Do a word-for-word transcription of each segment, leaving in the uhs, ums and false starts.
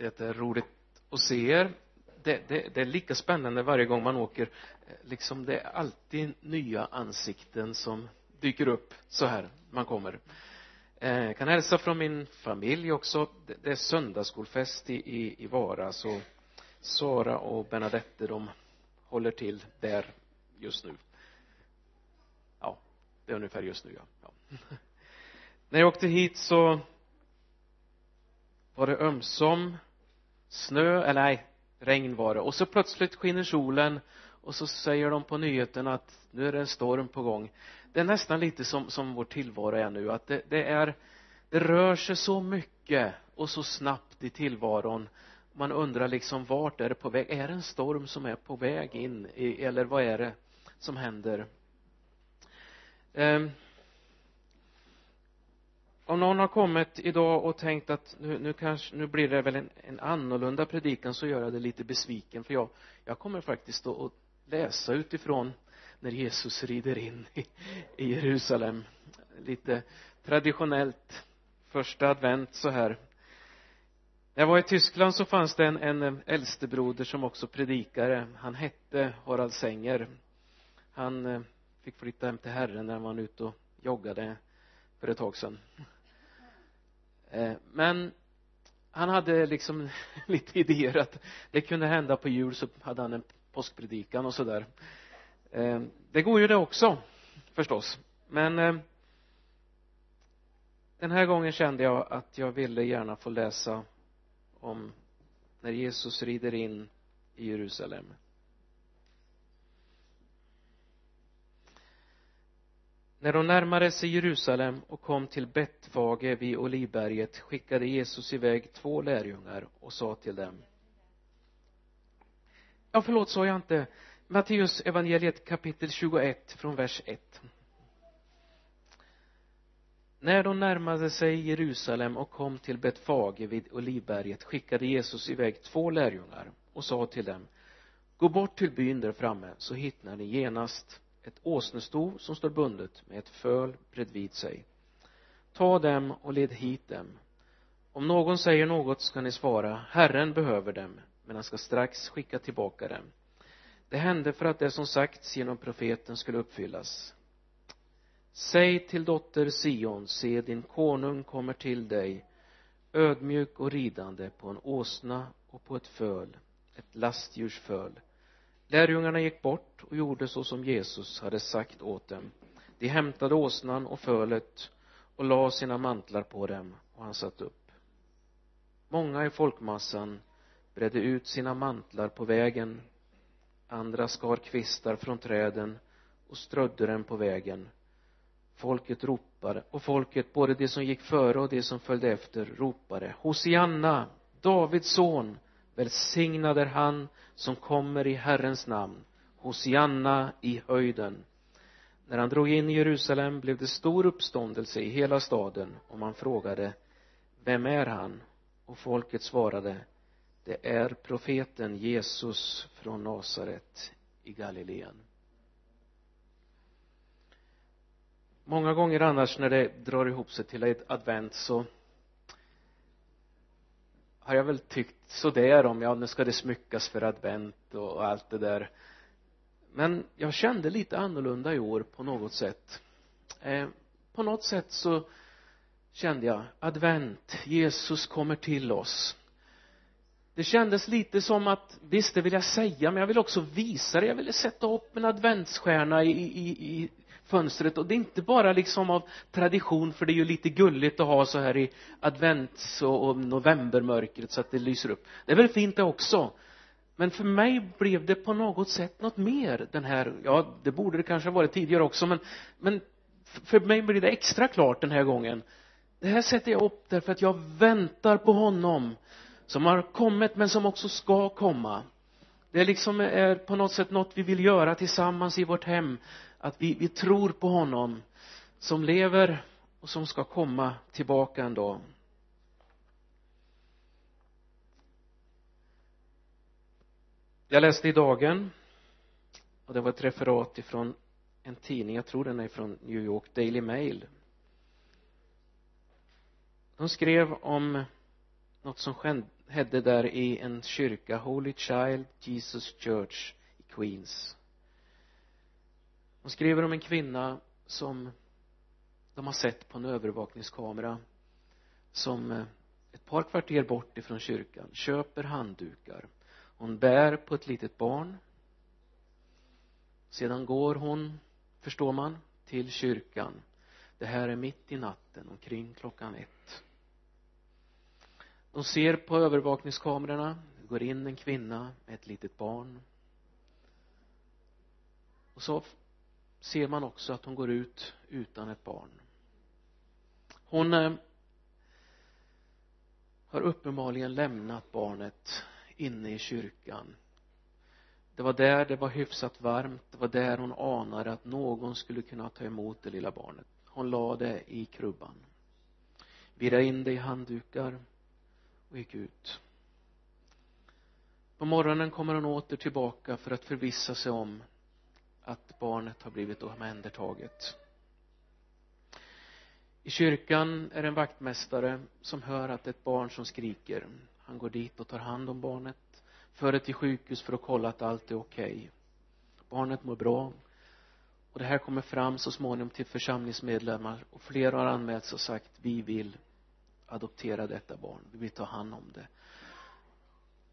Det är roligt att se er. Det, det, det är lika spännande varje gång man åker. Liksom det är alltid nya ansikten som dyker upp så här man kommer. Eh, kan hälsa från min familj också. Det, det är söndagsskolfest i, i, i Vara. Så Sara och Bernadette, de håller till där just nu. Ja, det är ungefär just nu. Ja. Ja. När jag åkte hit så var det ömsom snö, eller nej, regn var det. Och så plötsligt skiner solen och så säger de på nyheterna att nu är det en storm på gång. Det är nästan lite som, som vår tillvaro är nu. Att det, det, är, det rör sig så mycket och så snabbt i tillvaron. Man undrar liksom, vart är det på väg? Är det en storm som är på väg in? I, eller vad är det som händer? Ehm. Om någon har kommit idag och tänkt att nu, nu, kanske, nu blir det väl en, en annorlunda predikan, så gör jag det lite besviken. För jag, jag kommer faktiskt att läsa utifrån när Jesus rider in i, i Jerusalem. Lite traditionellt första advent så här. När jag var i Tyskland så fanns det en, en äldstebroder som också predikare. Han hette Harald Sänger. Han fick flytta hem till Herren när han var ute och joggade för ett tag sedan. Men han hade liksom lite idéer att det kunde hända på jul, så hade han en påskpredikan och sådär. Det går ju det också förstås. Men den här gången kände jag att jag ville gärna få läsa om när Jesus rider in i Jerusalem. När de närmade sig Jerusalem och kom till Betfage vid Olivberget skickade Jesus iväg två lärjungar och sa till dem. Ja, förlåt, sa jag inte. Matteus evangeliet kapitel tjugoett från vers ett. När de närmade sig Jerusalem och kom till Betfage vid Olivberget skickade Jesus iväg två lärjungar och sa till dem. Gå bort till byn där framme, så hittar ni genast ett åsnesto som står bundet med ett föl bredvid sig. Ta dem och led hit dem. Om någon säger något ska ni svara, Herren behöver dem, men han ska strax skicka tillbaka dem. Det hände för att det som sagts genom profeten skulle uppfyllas. Säg till dotter Sion, se din konung kommer till dig, ödmjuk och ridande på en åsna och på ett föl, ett lastdjurs föl. Lärjungarna gick bort och gjorde så som Jesus hade sagt åt dem. De hämtade åsnan och fölet och la sina mantlar på dem, och han satt upp. Många i folkmassan bredde ut sina mantlar på vägen. Andra skar kvistar från träden och strödde dem på vägen. Folket ropade, och folket, både det som gick före och det som följde efter, ropade. Hosianna, Davids son! Välsignad är han som kommer i Herrens namn, Hosianna i höjden. När han drog in i Jerusalem blev det stor uppståndelse i hela staden, och man frågade, vem är han? Och folket svarade, det är profeten Jesus från Nasaret i Galileen. Många gånger annars när det drar ihop sig till ett advent så har jag väl tyckt sådär om, ja, nu ska det smyckas för advent och allt det där. Men jag kände lite annorlunda i år på något sätt. Eh, på något sätt så kände jag, advent, Jesus kommer till oss. Det kändes lite som att, visst det vill jag säga, men jag vill också visa det. Jag ville sätta upp en adventsstjärna i, i, i fönstret. Och det är inte bara liksom av tradition, för det är ju lite gulligt att ha så här i advents- och novembermörkret så att det lyser upp. Det är väl fint det också. Men för mig blev det på något sätt något mer. Den här, ja, det borde det kanske ha varit tidigare också, men, men för mig blev det extra klart den här gången. Det här sätter jag upp därför att jag väntar på honom som har kommit men som också ska komma. Det liksom är på något sätt något vi vill göra tillsammans i vårt hem. Att vi, vi tror på honom som lever och som ska komma tillbaka en dag. Jag läste i dagen, och det var ett referat ifrån en tidning, jag tror den är från New York, Daily Mail. De skrev om något som hände där i en kyrka, Holy Child Jesus Church i Queens. De skriver om en kvinna som de har sett på en övervakningskamera, som ett par kvarter bort ifrån kyrkan köper handdukar. Hon bär på ett litet barn. Sedan går hon, förstår man, till kyrkan. Det här är mitt i natten, omkring klockan ett. De ser på övervakningskamerorna. Det går in en kvinna med ett litet barn. Och så ser man också att hon går ut utan ett barn. Hon eh, har uppenbarligen lämnat barnet inne i kyrkan. Det var där det var hyfsat varmt. Det var där hon anade att någon skulle kunna ta emot det lilla barnet. Hon la det i krubban, virade in det i handdukar och gick ut. På morgonen kommer hon åter tillbaka för att förvissa sig om att barnet har blivit omhändertaget. I kyrkan är en vaktmästare som hör att ett barn som skriker. Han går dit och tar hand om barnet, för det till sjukhus för att kolla att allt är okej. Okay. Barnet mår bra. Och det här kommer fram så småningom till församlingsmedlemmar, och flera har anmälts och sagt: vi vill adoptera detta barn, vi vill ta hand om det.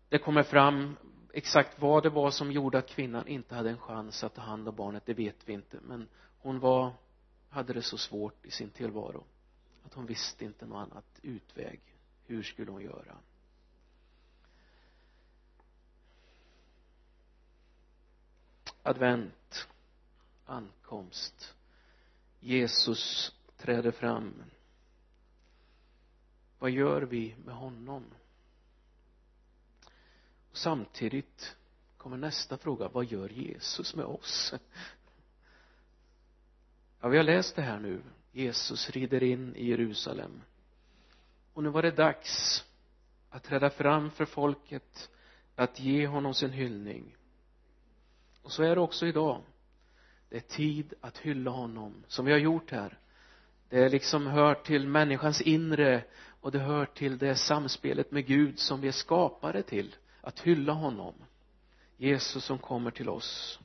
Det kommer fram exakt vad det var som gjorde att kvinnan inte hade en chans att ta hand om barnet, det vet vi inte. Men hon var, hade det så svårt i sin tillvaro att hon visste inte någon annan utväg. Hur skulle hon göra? Advent, ankomst. Jesus träder fram. Vad gör vi med honom? Och samtidigt kommer nästa fråga: vad gör Jesus med oss? Ja, vi har läst det här nu. Jesus rider in i Jerusalem. Och nu var det dags att träda fram för folket, att ge honom sin hyllning. Och så är det också idag. Det är tid att hylla honom, som vi har gjort här. Det är liksom hör till människans inre, och det hör till det samspelet med Gud som vi är skapade till. Att hylla honom, Jesus som kommer till oss.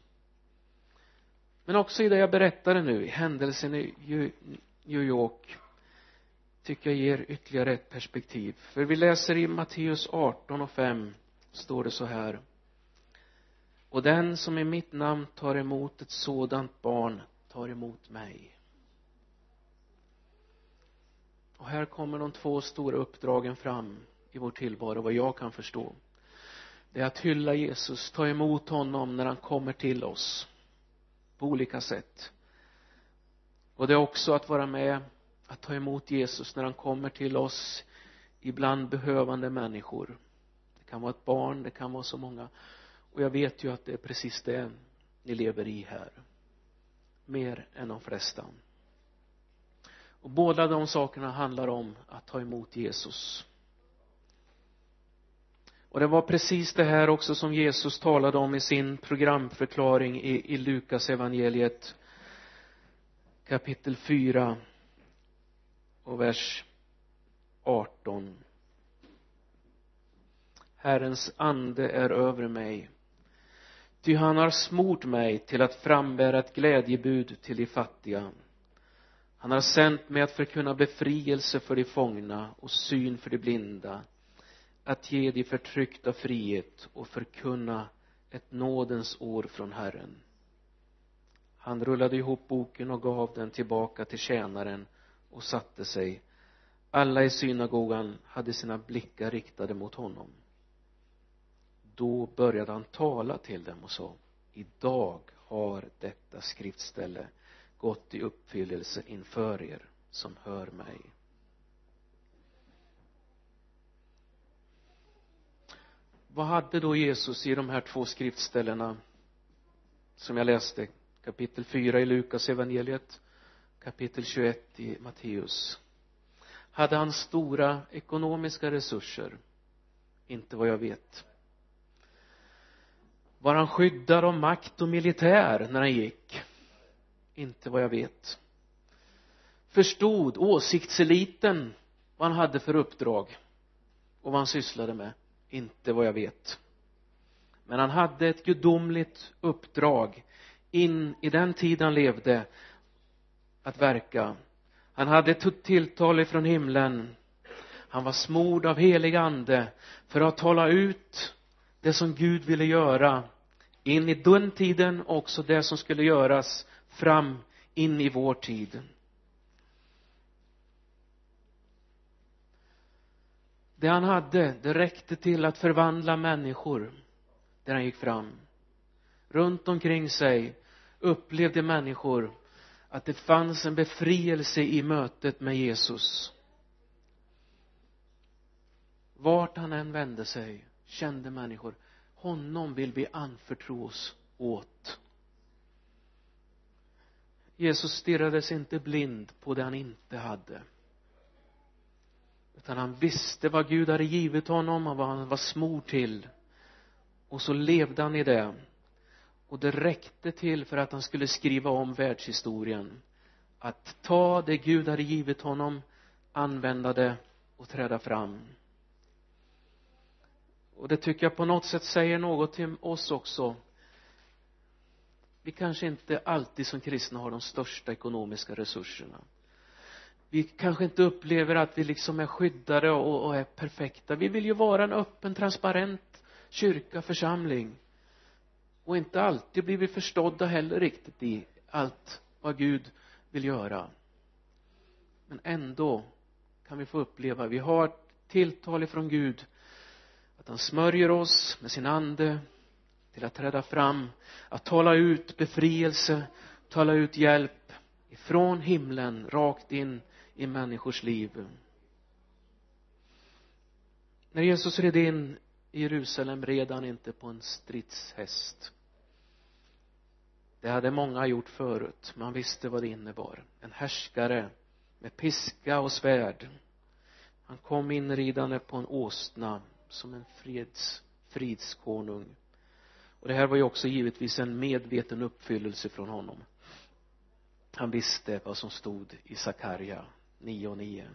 Men också i det jag berättade nu, i händelsen i New York, tycker jag ger ytterligare ett perspektiv. För vi läser i Matteus arton och fem, står det så här: och den som i mitt namn tar emot ett sådant barn tar emot mig. Och här kommer de två stora uppdragen fram i vår tillvaro, vad jag kan förstå. Det är att hylla Jesus, ta emot honom när han kommer till oss på olika sätt. Och det är också att vara med att ta emot Jesus när han kommer till oss ibland behövande människor. Det kan vara ett barn, det kan vara så många. Och jag vet ju att det är precis det ni lever i här. Mer än de flesta. Och båda de sakerna handlar om att ta emot Jesus. Och det var precis det här också som Jesus talade om i sin programförklaring i, i Lukas evangeliet kapitel fyra och vers arton. Herrens ande är över mig, ty han har smort mig till att frambära ett glädjebud till de fattiga. Han har sänt mig att förkunna befrielse för de fångna och syn för de blinda, att ge de förtryckta frihet och förkunna ett nådens år från Herren. Han rullade ihop boken och gav den tillbaka till tjänaren och satte sig. Alla i synagogan hade sina blickar riktade mot honom. Då började han tala till dem och sa: idag har detta skriftställe gått i uppfyllelse inför er som hör mig. Vad hade då Jesus i de här två skriftställena som jag läste? Kapitel fyra i Lukas evangeliet, kapitel tjugoett i Matteus. Hade han stora ekonomiska resurser? Inte vad jag vet. Var han skyddad av makt och militär när han gick? Inte vad jag vet. Förstod åsiktseliten vad han hade för uppdrag? och vad han sysslade med, inte vad jag vet. Men han hade ett gudomligt uppdrag in i den tid han levde att verka. Han hade ett tilltal från himlen. Han var smord av helig ande för att tala ut det som Gud ville göra in i den tiden, också det som skulle göras fram in i vår tid. Det han hade, det räckte till att förvandla människor där han gick fram. Runt omkring sig upplevde människor att det fanns en befrielse i mötet med Jesus. Vart han än vände sig kände människor, honom vill vi anförtro oss åt. Jesus stirrades inte blind på det han inte hade. Utan han visste vad Gud hade givit honom och vad han var smord till. Och så levde han i det. Och det räckte till för att han skulle skriva om världshistorien. Att ta det Gud hade givit honom, använda det och träda fram. Och det tycker jag på något sätt säger något till oss också. Vi kanske inte alltid som kristna har de största ekonomiska resurserna. Vi kanske inte upplever att vi liksom är skyddade och, och är perfekta. Vi vill ju vara en öppen, transparent kyrka, församling. Och inte alltid blir vi förstådda heller riktigt i allt vad Gud vill göra. Men ändå kan vi få uppleva, vi har tilltal ifrån Gud. Att han smörjer oss med sin ande till att träda fram. Att tala ut befrielse, tala ut hjälp ifrån himlen rakt in i människors liv. När Jesus red in i Jerusalem red han inte på en stridshäst. Det hade många gjort förut. Man visste vad det innebar. En härskare med piska och svärd. Han kom inridande på en åsna som en freds, fridskonung. Och det här var ju också givetvis en medveten uppfyllelse från honom. Han visste vad som stod i Sakarja nio och nio.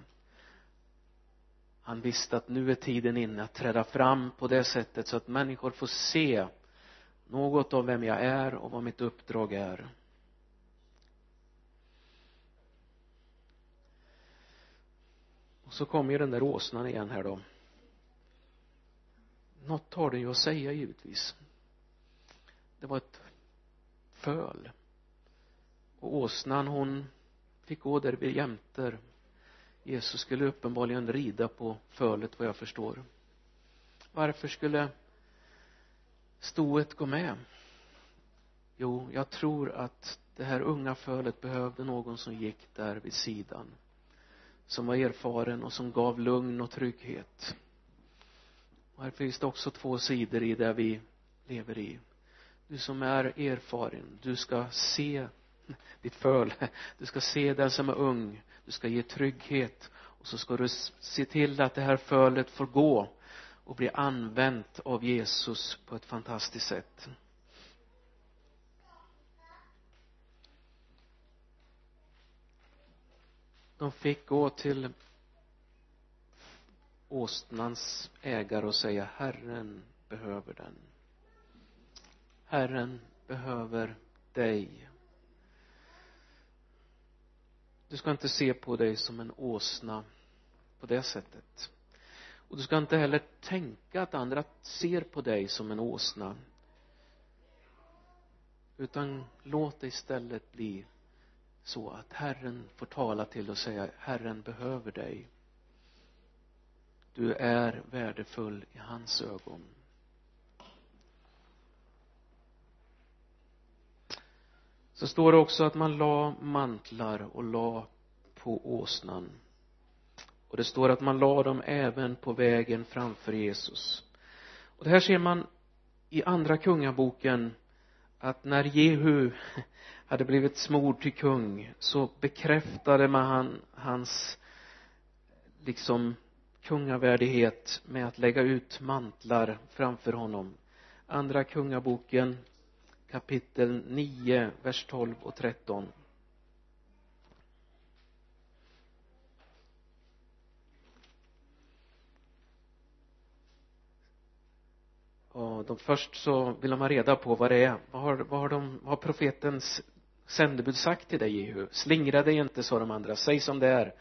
Han visste att nu är tiden inne att träda fram på det sättet så att människor får se något av vem jag är och vad mitt uppdrag är. Och så kommer ju den där åsnan igen här då. Något har den ju att säga givetvis. Det var ett föl. Och åsnan hon fick gå där vid jämter. Jesus skulle uppenbarligen rida på fölet vad jag förstår. Varför skulle stoet gå med? Jo, jag tror att det här unga fölet behövde någon som gick där vid sidan. Som var erfaren och som gav lugn och trygghet. Och här finns det också två sidor i det vi lever i. Du som är erfaren, du ska se ditt föl. Du ska se den som är ung. Du ska ge trygghet. Och så ska du se till att det här fölet får gå och bli använt av Jesus på ett fantastiskt sätt. De fick gå till åsnans ägare och säga: Herren behöver den. Herren behöver dig. Du ska inte se på dig som en åsna på det sättet. Och du ska inte heller tänka att andra ser på dig som en åsna. Utan låt dig istället bli så att Herren får tala till och säga: Herren behöver dig. Du är värdefull i hans ögon. Så står det också att man la mantlar och la på åsnan. Och det står att man la dem även på vägen framför Jesus. Och det här ser man i andra kungaboken. Att när Jehu hade blivit smord till kung så bekräftade man hans liksom kungavärdighet med att lägga ut mantlar framför honom. Andra kungaboken kapitel nio, vers tolv och tretton. Och de först så vill de ha reda på vad det är. Vad har, vad har, de, vad har profetens sändebud sagt till dig, Jehu? Slingra dig inte, sa de andra. Säg som det är.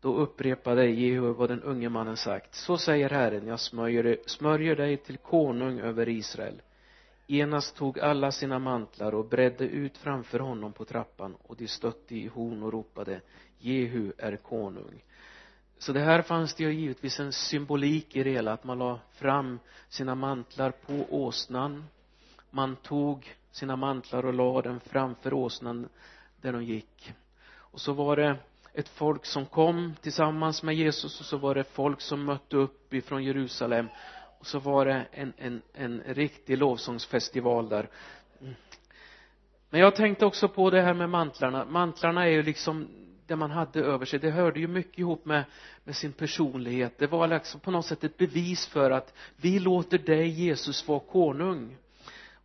Då upprepade Jehu vad den unge mannen sagt. Så säger Herren, jag smörjer, smörjer dig till konung över Israel. Genast tog alla sina mantlar och bredde ut framför honom på trappan. Och de stötte i horn och ropade, Jehu är konung. Så det här fanns det ju givetvis en symbolik i det hela. Att man la fram sina mantlar på åsnan. Man tog sina mantlar och la den framför åsnan där de gick. Och så var det ett folk som kom tillsammans med Jesus. Och så var det folk som mötte upp ifrån Jerusalem. Och så var det en, en, en riktig lovsångsfestival där. Men jag tänkte också på det här med mantlarna. Mantlarna är ju liksom... det man hade över sig, det hörde ju mycket ihop med, med sin personlighet. Det var liksom på något sätt ett bevis för att vi låter dig, Jesus, vara konung.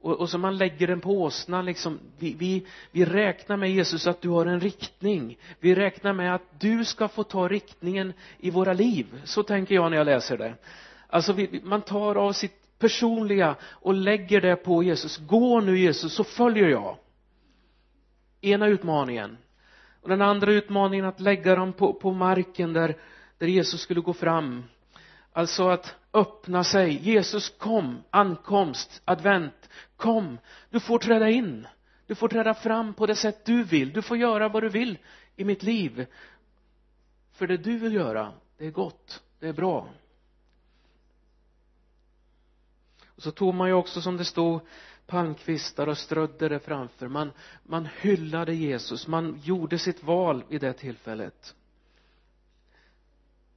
Och, och så man lägger den på åsnan, liksom, vi, vi, vi räknar med, Jesus, att du har en riktning. Vi räknar med att du ska få ta riktningen i våra liv. Så tänker jag när jag läser det. Alltså vi, man tar av sitt personliga och lägger det på Jesus. Gå nu, Jesus, så följer jag. Ena utmaningen. Och den andra utmaningen att lägga dem på, på marken där, där Jesus skulle gå fram. Alltså att öppna sig. Jesus kom, ankomst, advent. Kom, du får träda in. Du får träda fram på det sätt du vill. Du får göra vad du vill i mitt liv. För det du vill göra, det är gott, det är bra. Och så tog man ju också, som det stod, palmkvistar och strödde det framför. Man, man hyllade Jesus. Man gjorde sitt val i det tillfället.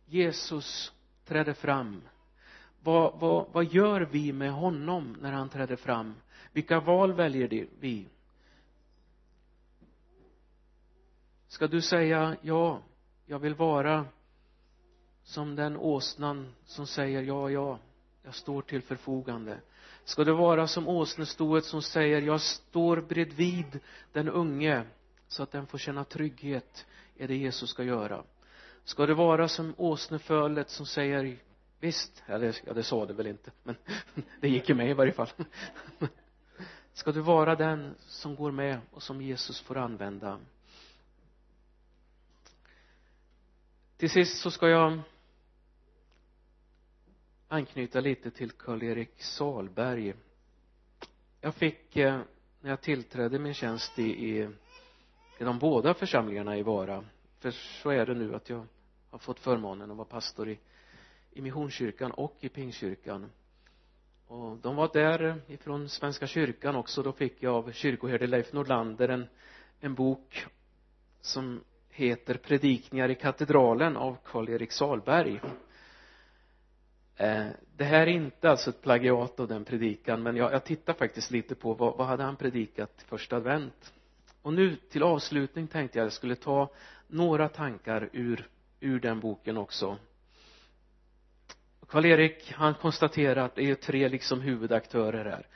Jesus trädde fram. Vad, vad, vad gör vi med honom när han trädde fram? Vilka val väljer vi? Ska du säga, ja, jag vill vara som den åsnan som säger ja, ja. Jag står till förfogande. Ska det vara som åsnestoet som säger, jag står bredvid den unge så att den får känna trygghet, är det Jesus ska göra. Ska det vara som åsnefölet som säger, visst, eller, ja, det sa det väl inte, men det gick ju med i varje fall. Ska det vara den som går med och som Jesus får använda. Till sist så ska jag anknyta lite till Karl-Erik Salberg. Jag fick, eh, när jag tillträdde min tjänst i, i, i de båda församlingarna i Vara, för så är det nu att jag har fått förmånen att vara pastor i, i Missionskyrkan och i Pingkyrkan. Och de var där ifrån Svenska kyrkan också. Då fick jag av kyrkoherde Leif Nordlander en, en bok som heter Predikningar i katedralen av Karl-Erik Salberg. Det här är inte alltså ett plagiat av den predikan, men jag, jag tittar faktiskt lite på vad, vad hade han predikat första advent. Och nu till avslutning tänkte jag att jag skulle ta några tankar ur, ur den boken också. Karl-Erik, han konstaterar att det är tre liksom huvudaktörer här.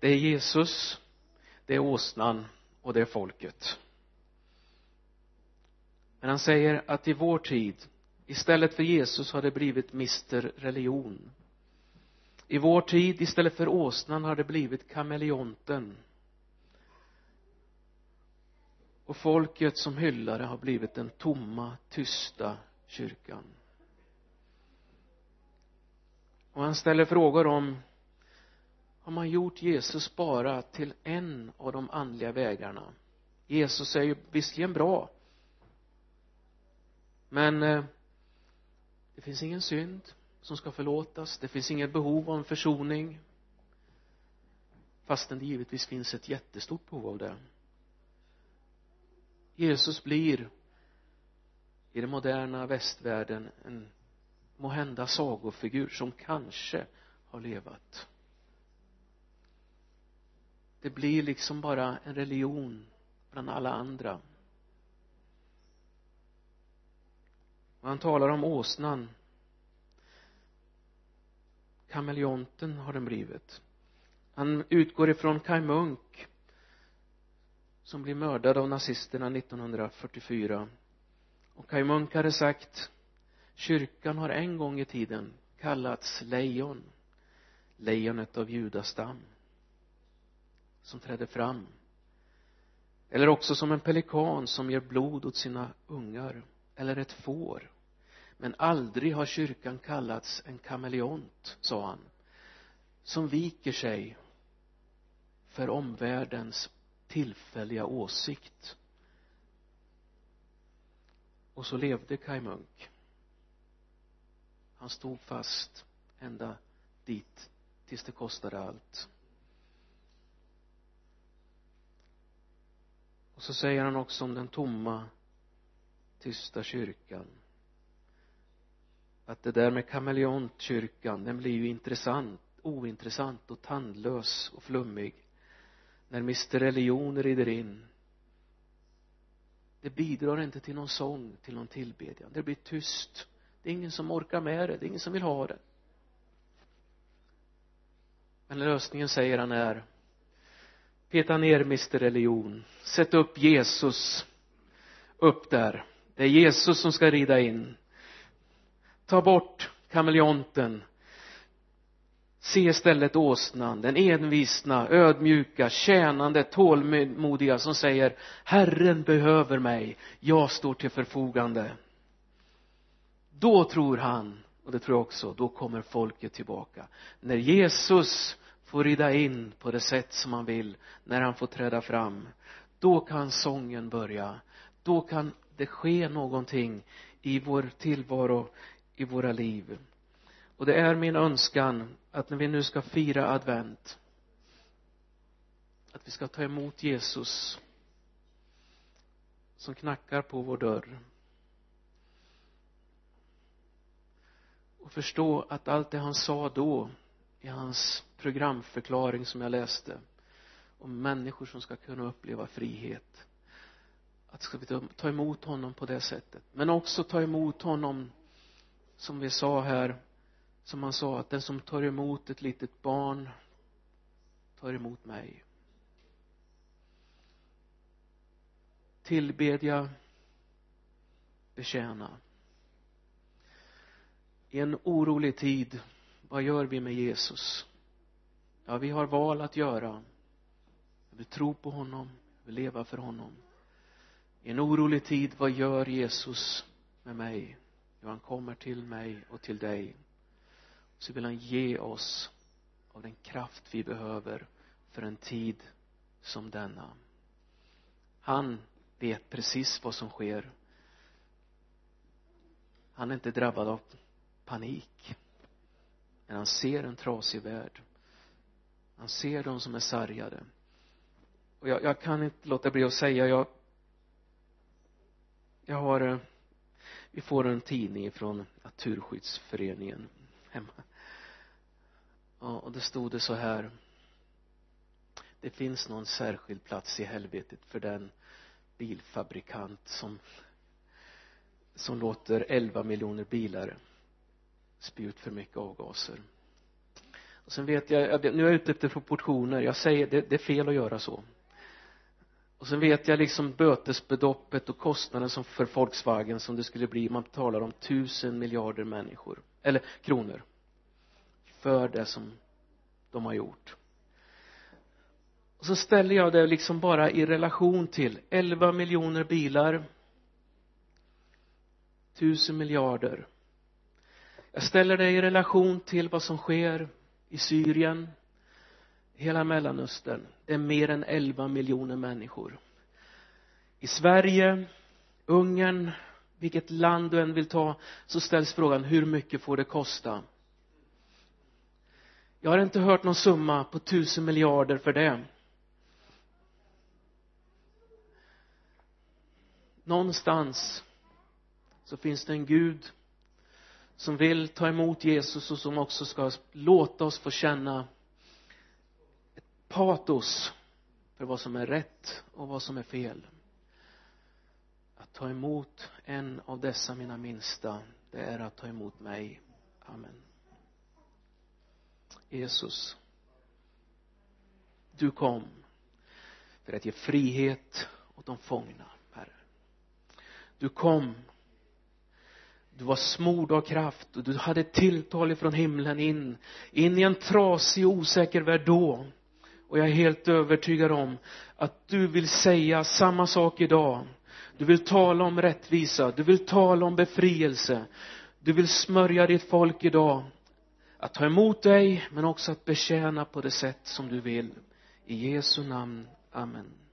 Det är Jesus, det är åsnan och det är folket. Men han säger att i vår tid, istället för Jesus har det blivit mister religion. I vår tid, istället för åsnan, har det blivit kameleonten. Och folket som hyllare har blivit den tomma, tysta kyrkan. Och han ställer frågor om, har man gjort Jesus bara till en av de andliga vägarna? Jesus är ju visserligen bra. Men... det finns ingen synd som ska förlåtas. Det finns inget behov av en försoning. Fastän det givetvis finns ett jättestort behov av det. Jesus blir i den moderna västvärlden en måhända sagofigur som kanske har levat. Det blir liksom bara en religion bland alla andra. Han talar om åsnan. Kameleonten har den blivit. Han utgår ifrån Kai Munk, som blev mördad av nazisterna nittonhundrafyrtiofyra. Och Kai Munk hade sagt, kyrkan har en gång i tiden kallats lejon. lejonet av judastam som trädde fram. Eller också som en pelikan som ger blod åt sina ungar. Eller ett får. Men aldrig har kyrkan kallats en kameleont, sa han. Som viker sig för omvärldens tillfälliga åsikt. Och så levde Kai Munk. Han stod fast ända dit tills det kostade allt. Och så säger han också om den tomma, tysta kyrkan. Att det där med kameleontkyrkan, den blir ju intressant, ointressant och tandlös och flummig. När mister religion rider in. Det bidrar inte till någon sång, till någon tillbedjan. Det blir tyst. Det är ingen som orkar med det. Det är ingen som vill ha det. Men lösningen, säger han, är: peta ner mister religion. Sätt upp Jesus. Upp där. Det är Jesus som ska rida in. Ta bort kameleonten. Se istället åsnan, den envisna, ödmjuka, tjänande, tålmodiga som säger: Herren behöver mig, jag står till förfogande. Då tror han, och det tror jag också, då kommer folket tillbaka. När Jesus får rida in på det sätt som han vill, när han får träda fram, då kan sången börja. Då kan det ske någonting i vår tillvaro, i våra liv. Och det är min önskan att när vi nu ska fira advent, att vi ska ta emot Jesus som knackar på vår dörr. Och förstå att allt det han sa då i hans programförklaring som jag läste om människor som ska kunna uppleva frihet. Att ska vi ta emot honom på det sättet. Men också ta emot honom som vi sa här. Som han sa, att den som tar emot ett litet barn tar emot mig. Tillbedja, betjäna. I en orolig tid, vad gör vi med Jesus? Ja, vi har val att göra. Jag vill tro på honom, jag vill leva för honom. I en orolig tid, vad gör Jesus med mig? Jo, han kommer till mig och till dig. Så vill han ge oss av den kraft vi behöver för en tid som denna. Han vet precis vad som sker. Han är inte drabbad av panik. Men han ser en trasig värld. Han ser de som är sargade. Och jag, jag kan inte låta bli att säga. Jag, jag har, vi får en tidning från Naturskyddsföreningen. Ja, och det stod det så här: det finns någon särskild plats i helvetet för den bilfabrikant som som låter elva miljoner bilar spy ut för mycket avgaser. Och sen vet jag, nu är jag ute efter proportioner, jag säger det, det är fel att göra så. Och sen vet jag liksom bötesbeloppet och kostnaden som för Volkswagen som det skulle bli, man talar om tusen miljarder människor eller kronor för det som de har gjort. Och så ställer jag det liksom bara i relation till elva miljoner bilar, tusen miljarder. Jag ställer det i relation till vad som sker i Syrien, hela Mellanöstern. Det är mer än elva miljoner människor. I Sverige, Ungern, vilket land du än vill ta, så ställs frågan: hur mycket får det kosta? Jag har inte hört någon summa på tusen miljarder för det. Någonstans så finns det en Gud som vill ta emot Jesus och som också ska låta oss få känna ett patos för vad som är rätt och vad som är fel. Att ta emot en av dessa mina minsta, det är att ta emot mig. Amen. Jesus, du kom för att ge frihet åt de fångna, Herre. Du kom Du var smord av kraft och du hade tilltal från himlen in. In i en trasig och osäker värld då. Och jag är helt övertygad om att du vill säga samma sak idag. Du vill tala om rättvisa. Du vill tala om befrielse. Du vill smörja ditt folk idag. Att ta emot dig men också att betjäna på det sätt som du vill. I Jesu namn. Amen.